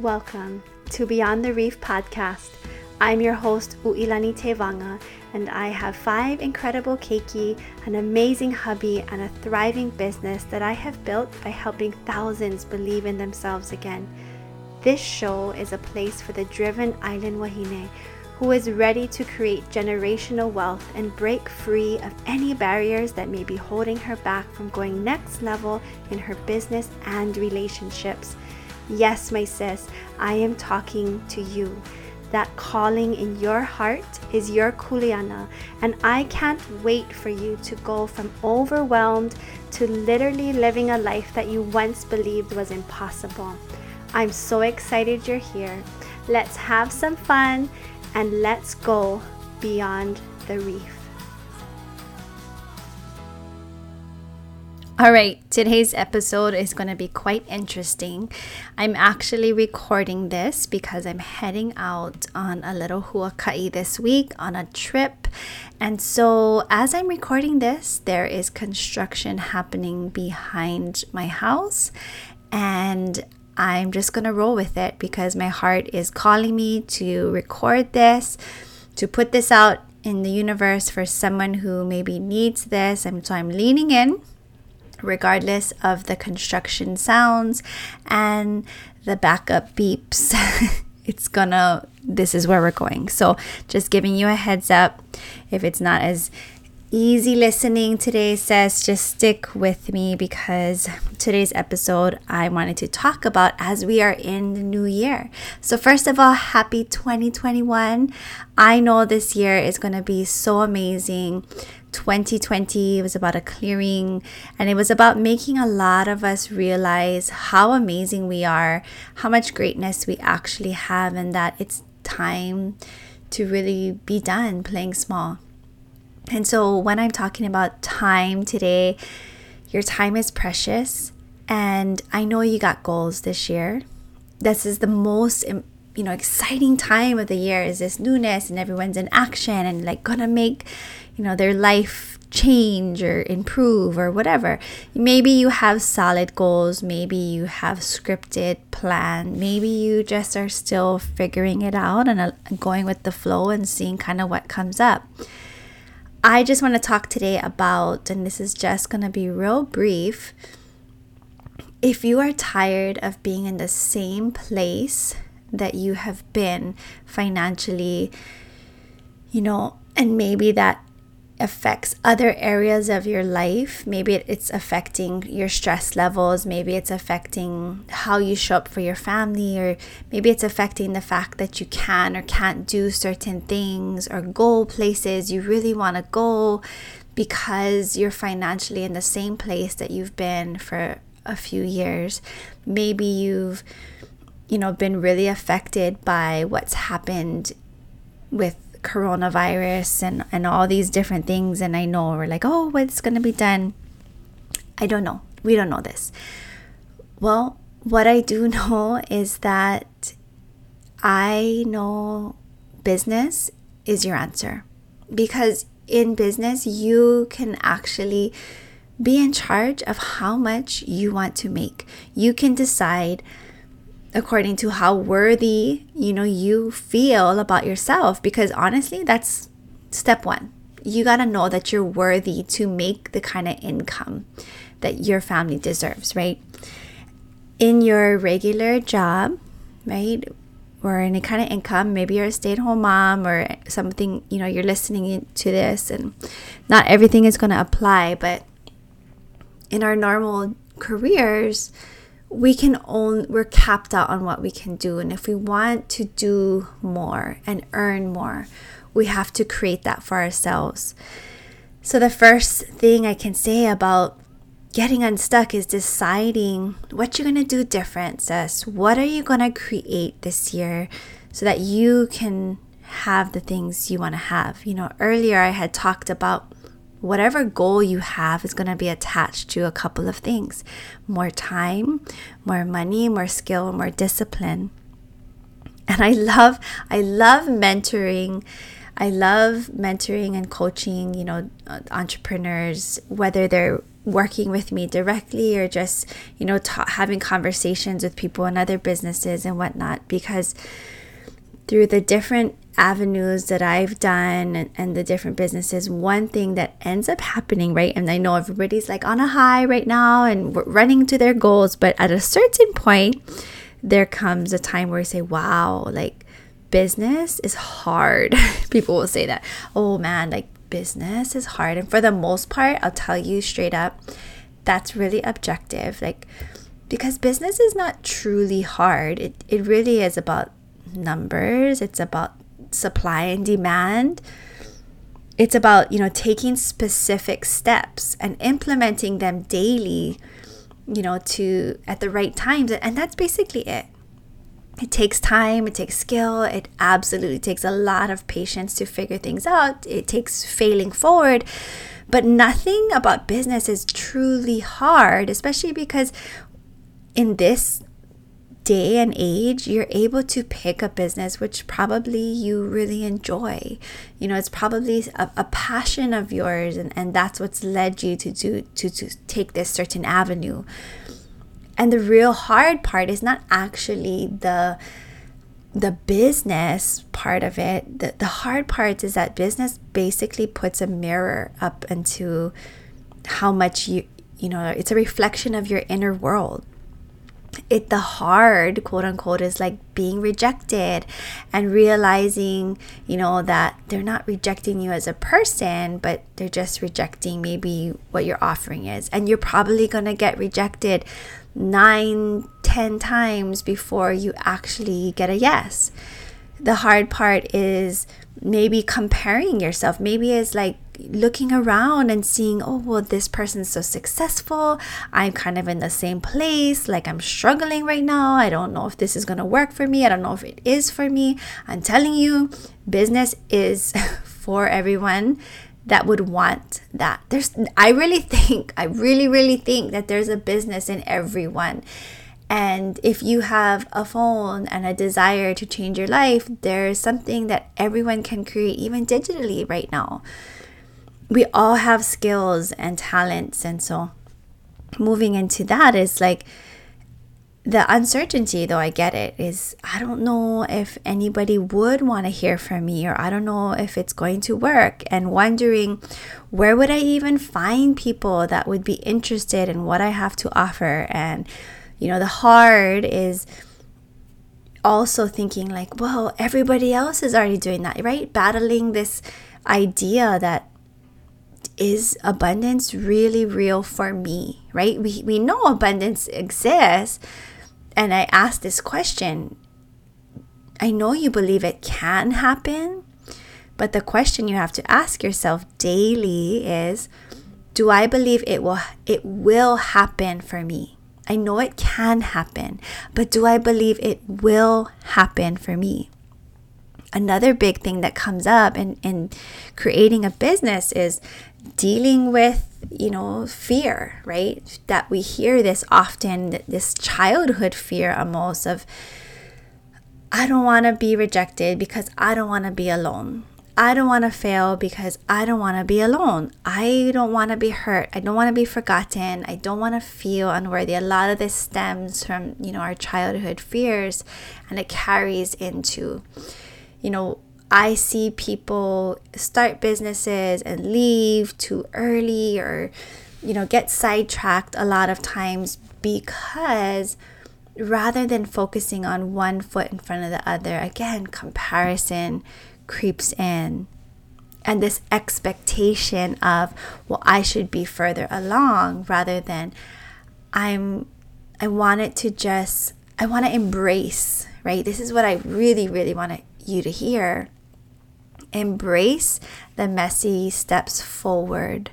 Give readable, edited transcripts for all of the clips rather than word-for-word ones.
Welcome to Beyond the Reef Podcast. I'm your host, Uilani Tevanga, and I have 5 incredible keiki, an amazing hubby, and a thriving business that I have built by helping thousands believe in themselves again. This show is a place for the driven island wahine who is ready to create generational wealth and break free of any barriers that may be holding her back from going next level in her business and relationships. Yes, my sis, I am talking to you. That calling in your heart is your kuleana, and I can't wait for you to go from overwhelmed to literally living a life that you once believed was impossible. I'm so excited you're here. Let's have some fun and let's go beyond the reef. All right, today's episode is going to be quite interesting. I'm actually recording this because I'm heading out on a little huaka'i this week on a trip. And so as I'm recording this, there is construction happening behind my house. And I'm just going to roll with it because my heart is calling me to record this, to put this out in the universe for someone who maybe needs this. And so I'm leaning in, regardless of the construction sounds and the backup beeps. This is where we're going. So just giving you a heads up, if it's not as easy listening today, says just stick with me, because today's episode I wanted to talk about as we are in the new year. So first of all, happy 2021. I know this year is going to be so amazing. 2020 was about a clearing, and it was about making a lot of us realize how amazing we are, how much greatness we actually have, and that it's time to really be done playing small. And so when I'm talking about time today, your time is precious, and I know you got goals this year. This is the most exciting time of the year, is this newness, and everyone's in action and like gonna make their life change or improve or whatever. Maybe you have solid goals, maybe you have scripted plan, maybe you just are still figuring it out and going with the flow and seeing kind of what comes up. I just want to talk today about, and this is just going to be real brief, if you are tired of being in the same place that you have been financially, and maybe that affects other areas of your life. Maybe it's affecting your stress levels. Maybe it's affecting how you show up for your family, or maybe it's affecting the fact that you can or can't do certain things or go places you really want to go because you're financially in the same place that you've been for a few years. Maybe you've been really affected by what's happened with coronavirus and all these different things, and I know we're like, oh, what's gonna be done? I don't know, we don't know this. Well, what I do know is that I know business is your answer, because in business you can actually be in charge of how much you want to make. You can decide according to how worthy, you feel about yourself, because honestly, that's step one. You got to know that you're worthy to make the kind of income that your family deserves, right? In your regular job, right? Or any kind of income, maybe you're a stay-at-home mom or something, you're listening to this and not everything is going to apply, but in our normal careers, we're capped out on what we can do. And if we want to do more and earn more, we have to create that for ourselves. So the first thing I can say about getting unstuck is deciding what you're going to do different, sis. What are you going to create this year so that you can have the things you want to have? Earlier I had talked about whatever goal you have is going to be attached to a couple of things: more time, more money, more skill, more discipline. And I love mentoring I love mentoring and coaching, you know, entrepreneurs, whether they're working with me directly or just, you know, having conversations with people in other businesses and whatnot, because through the different avenues that I've done and the different businesses, one thing that ends up happening, right? And I know everybody's like on a high right now and we're running to their goals, but at a certain point, there comes a time where you say, wow, like business is hard. People will say that, oh man, like business is hard. And for the most part, I'll tell you straight up, that's really objective. Like, because business is not truly hard. It really is about numbers. It's about supply and demand. It's about, you know, taking specific steps and implementing them daily, you know, to at the right times. And that's basically it. It takes time, it takes skill, it absolutely takes a lot of patience to figure things out. It takes failing forward. But nothing about business is truly hard, especially because in this day and age, you're able to pick a business which probably you really enjoy. You know, it's probably a passion of yours, and that's what's led you to take this certain avenue. And the real hard part is not actually the business part of it. The hard part is that business basically puts a mirror up into how much you know, it's a reflection of your inner world. The hard, quote unquote, is like being rejected and realizing, you know, that they're not rejecting you as a person, but they're just rejecting maybe what your offering is. And you're probably going to get rejected 9-10 times before you actually get a yes. The hard part is maybe comparing yourself. Maybe it's like looking around and seeing, oh, well, this person's so successful. I'm kind of in the same place. Like, I'm struggling right now. I don't know if this is going to work for me. I don't know if it is for me. I'm telling you, business is for everyone that would want that. I really, really think that there's a business in everyone. And if you have a phone and a desire to change your life, there's something that everyone can create, even digitally right now. We all have skills and talents. And so moving into that is like the uncertainty, though I get it, is I don't know if anybody would want to hear from me, or I don't know if it's going to work, and wondering where would I even find people that would be interested in what I have to offer. And, you know, the hard is also thinking like, well, everybody else is already doing that, right? Battling this idea that, is abundance really real for me, right? We know abundance exists. And I asked this question. I know you believe it can happen, but the question you have to ask yourself daily is, do I believe it will happen for me? I know it can happen, but do I believe it will happen for me? Another big thing that comes up in creating a business is dealing with, you know, fear, right? That we hear this often, this childhood fear almost of, I don't want to be rejected because I don't want to be alone. I don't want to fail because I don't want to be alone. I don't want to be hurt. I don't want to be forgotten. I don't want to feel unworthy. A lot of this stems from, you know, our childhood fears, and it carries into, you know, I see people start businesses and leave too early, or, you know, get sidetracked a lot of times, because rather than focusing on one foot in front of the other, again, comparison creeps in. And this expectation of, well, I should be further along, rather than I want to embrace, right? This is what I really, really want to you to hear. Embrace the messy steps forward.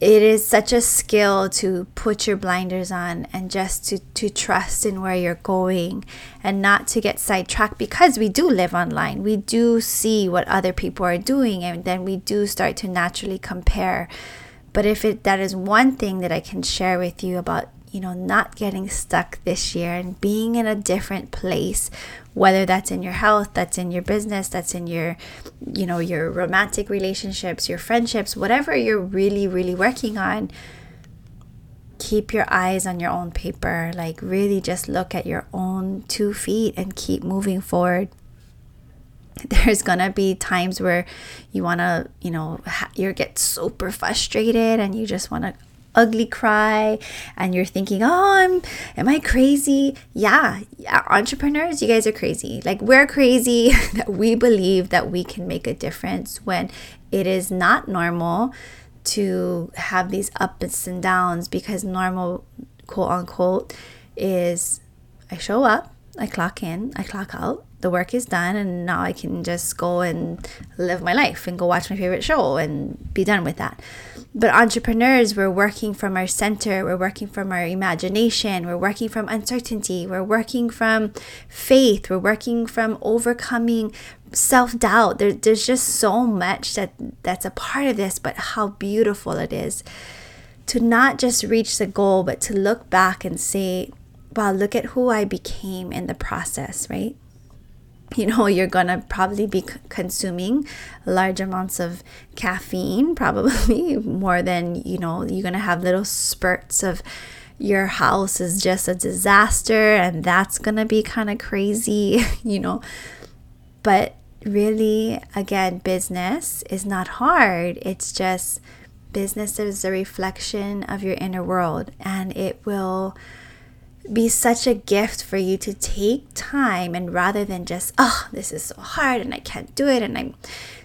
It is such a skill to put your blinders on and just to trust in where you're going and not to get sidetracked, because we do live online. We do see what other people are doing, and then we do start to naturally compare. But that is one thing that I can share with you about, not getting stuck this year and being in a different place, whether that's in your health, that's in your business, that's in your, your romantic relationships, your friendships, whatever you're really, really working on. Keep your eyes on your own paper, really just look at your own 2 feet and keep moving forward. There's gonna be times where you wanna, you get super frustrated and you just wanna ugly cry and you're thinking, am I crazy? Yeah, entrepreneurs, you guys are crazy. We're crazy that we believe that we can make a difference when it is not normal to have these ups and downs, because normal, quote unquote, is I show up, I clock in, I clock out, the work is done, and now I can just go and live my life and go watch my favorite show and be done with that. But entrepreneurs, we're working from our center, we're working from our imagination, we're working from uncertainty, we're working from faith, we're working from overcoming self-doubt. There's just so much that's a part of this, but how beautiful it is to not just reach the goal, but to look back and say, wow, look at who I became in the process, right? You're gonna probably be consuming large amounts of caffeine, probably more than, you're gonna have little spurts of your house is just a disaster and that's gonna be kind of crazy, But really, again, business is not hard. It's just business is a reflection of your inner world, and it will be such a gift for you to take time, and rather than just, this is so hard and I can't do it and I'm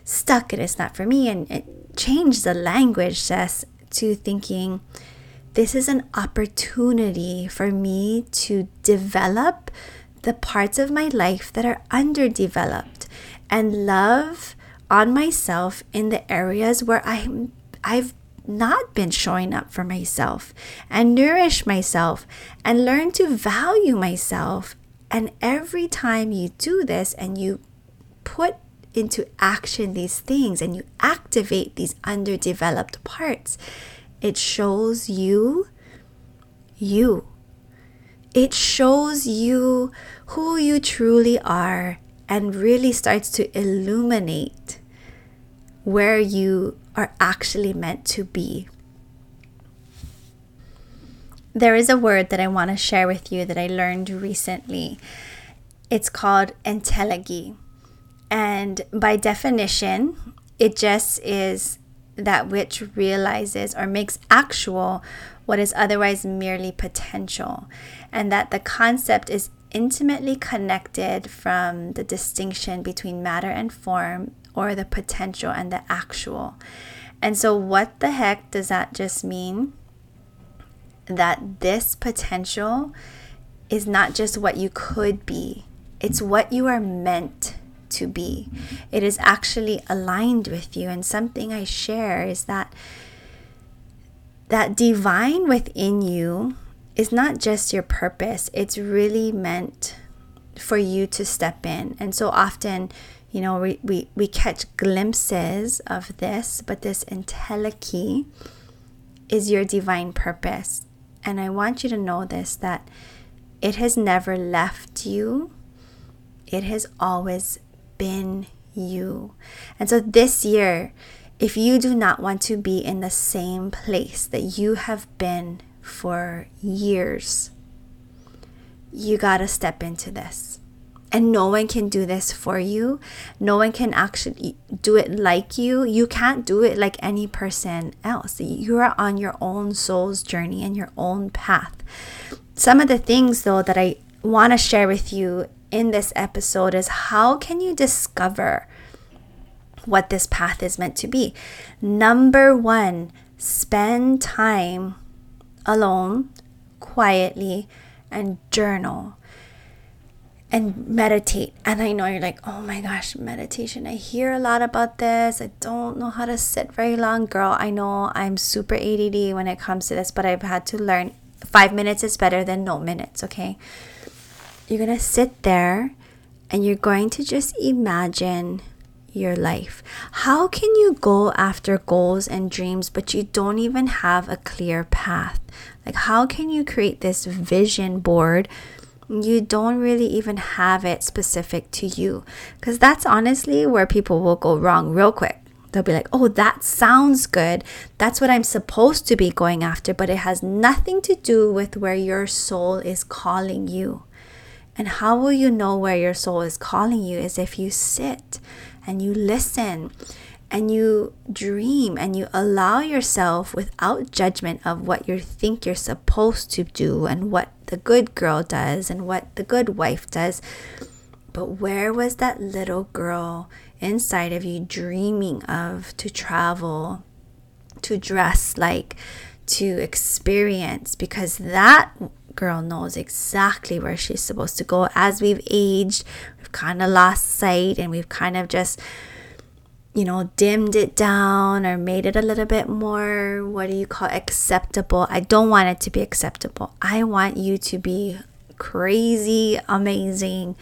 stuck and it's not for me, and it change the language to thinking, this is an opportunity for me to develop the parts of my life that are underdeveloped and love on myself in the areas where I've not been showing up for myself, and nourish myself and learn to value myself. And every time you do this and you put into action these things and you activate these underdeveloped parts, it shows you. It shows you who you truly are and really starts to illuminate where you are actually meant to be. There is a word that I want to share with you that I learned recently. It's called entelechy. And by definition, it just is that which realizes or makes actual what is otherwise merely potential, and that the concept is intimately connected from the distinction between matter and form, or the potential and the actual. And so what the heck does that just mean? That this potential is not just what you could be, it's what you are meant to be. It is actually aligned with you. And something I share is that divine within you is not just your purpose, it's really meant for you to step in. And so often, we catch glimpses of this, but this entelechy is your divine purpose. And I want you to know this, that it has never left you. It has always been you. And so this year, if you do not want to be in the same place that you have been for years, you gotta step into this. And no one can do this for you. No one can actually do it like you. You can't do it like any person else. You are on your own soul's journey and your own path. Some of the things, though, that I want to share with you in this episode is, how can you discover what this path is meant to be? Number one, spend time alone, quietly, and journal and meditate. And I know you're like, oh my gosh, meditation, I hear a lot about this, I don't know how to sit very long. Girl, I know, I'm super ADD when it comes to this, but I've had to learn 5 minutes is better than no minutes, okay? You're gonna sit there and you're going to just imagine your life? How can you go after goals and dreams but you don't even have a clear path? Like, how can you create this vision board? You don't really even have it specific to you, because that's honestly where people will go wrong real quick. They'll be like, oh, that sounds good. That's what I'm supposed to be going after, but it has nothing to do with where your soul is calling you. And how will you know where your soul is calling you is if you sit and you listen and you dream and you allow yourself without judgment of what you think you're supposed to do and what the good girl does and what the good wife does. But where was that little girl inside of you dreaming of to travel, to dress like, to experience? Because that girl knows exactly where she's supposed to go. As we've aged, we've kind of lost sight and we've kind of just, you know, dimmed it down or made it a little bit more, what do you call, acceptable. I don't want it to be acceptable. I want you to be crazy, amazing.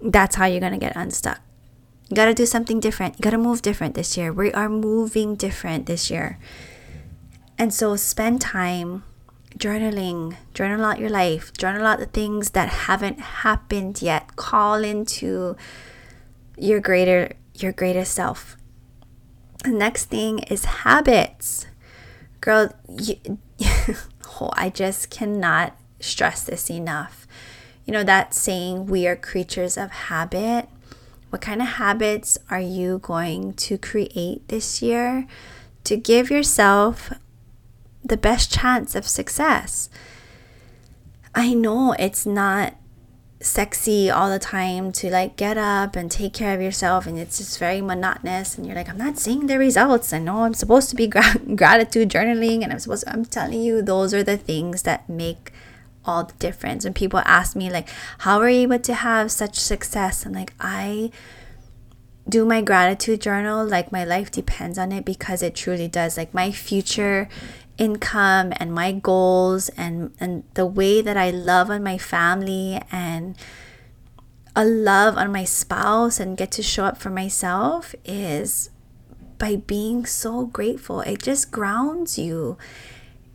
That's how you're going to get unstuck. You got to do something different. You got to move different this year. We are moving different this year. And so spend time journaling. Journal out your life. Journal out the things that haven't happened yet. Call into your greatest self. The next thing is habits. Girl, I just cannot stress this enough. You know that saying, we are creatures of habit. What kind of habits are you going to create this year to give yourself the best chance of success? I know it's not sexy all the time to like get up and take care of yourself, and it's just very monotonous, and you're like, I'm not seeing the results. I know I'm supposed to be gratitude journaling, and I'm telling you, those are the things that make all the difference. When people ask me like, how are you able to have such success? I'm like, I do my gratitude journal like my life depends on it, because it truly does. Like, my future income and my goals and the way that I love on my family and a love on my spouse and get to show up for myself is by being so grateful. It just grounds you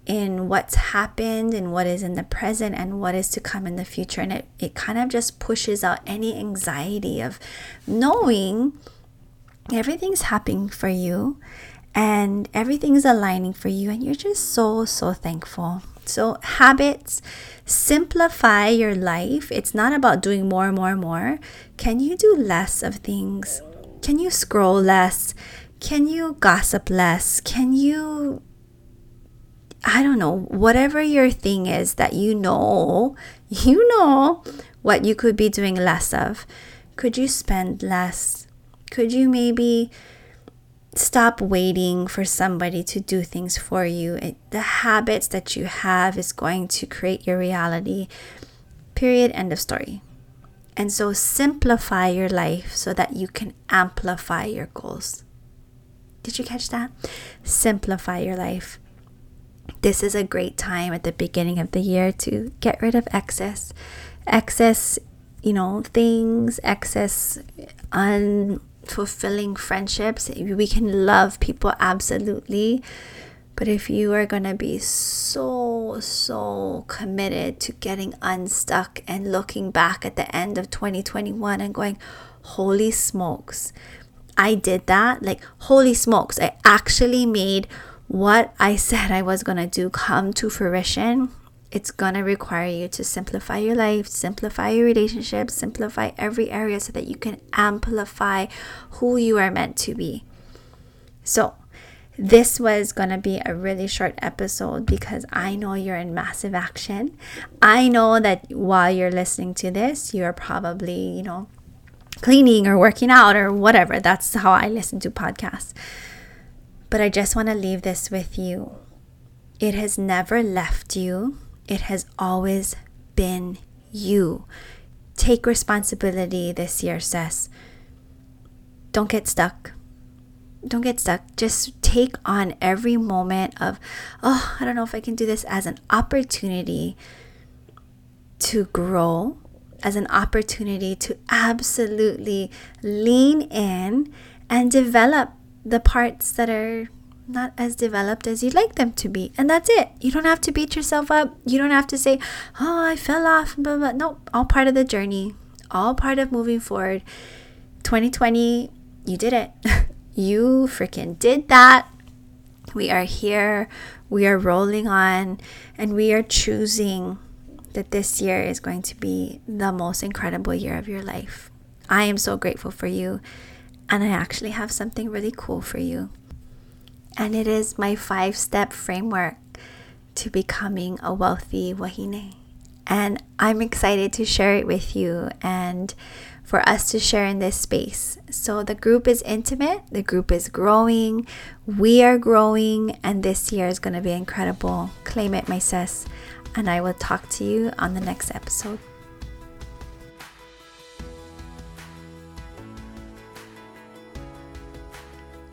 in what's happened and what is in the present and what is to come in the future. And it kind of just pushes out any anxiety of knowing everything's happening for you and everything's aligning for you, and you're just so thankful. So habits, simplify your life. It's not about doing more. Can you do less of things? Can you scroll less? Can you gossip less? Can you, I don't know, whatever your thing is that you know what you could be doing less of. Could you spend less? Could you maybe stop waiting for somebody to do things for you? The habits that you have is going to create your reality. Period. End of story. And so simplify your life so that you can amplify your goals. Did you catch that? Simplify your life. This is a great time at the beginning of the year to get rid of excess, you know, things, excess unfulfilling friendships. We can love people, absolutely, but if you are going to be so committed to getting unstuck and looking back at the end of 2021 and going, holy smokes, I did that. Like, holy smokes, I actually made what I said I was going to do come to fruition. It's going to require you to simplify your life, simplify your relationships, simplify every area so that you can amplify who you are meant to be. So this was going to be a really short episode because I know you're in massive action. I know that while you're listening to this, you're probably, you know, cleaning or working out or whatever. That's how I listen to podcasts. But I just want to leave this with you. It has never left you. It has always been you. Take responsibility this year, sis. Don't get stuck. Don't get stuck. Just take on every moment of, oh, I don't know if I can do this, as an opportunity to grow as an opportunity to absolutely lean in and develop the parts that are not as developed as you'd like them to be. And that's it. You don't have to beat yourself up. You don't have to say, oh, I fell off, blah, blah. Nope, all part of the journey, all part of moving forward. 2020, you did it. You freaking did that. We are here. We are rolling on, and we are choosing that this year is going to be the most incredible year of your life. I am so grateful for you, and I actually have something really cool for you. And it is my 5-step framework to becoming a wealthy wahine. And I'm excited to share it with you and for us to share in this space. So the group is intimate, the group is growing, we are growing, and this year is going to be incredible. Claim it, my sis. And I will talk to you on the next episode.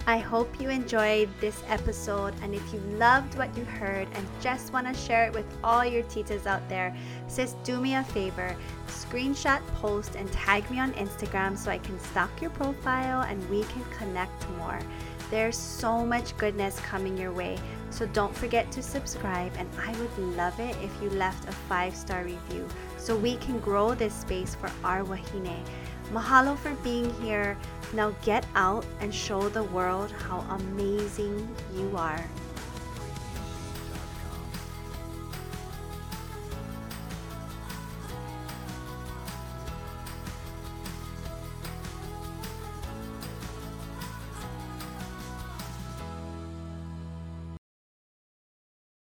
I hope you enjoyed this episode, and if you loved what you heard and just want to share it with all your titas out there, sis, do me a favor, screenshot, post, and tag me on Instagram so I can stalk your profile and we can connect more. There's so much goodness coming your way, so don't forget to subscribe, and I would love it if you left a 5-star review so we can grow this space for our wahine. Mahalo for being here. Now get out and show the world how amazing you are.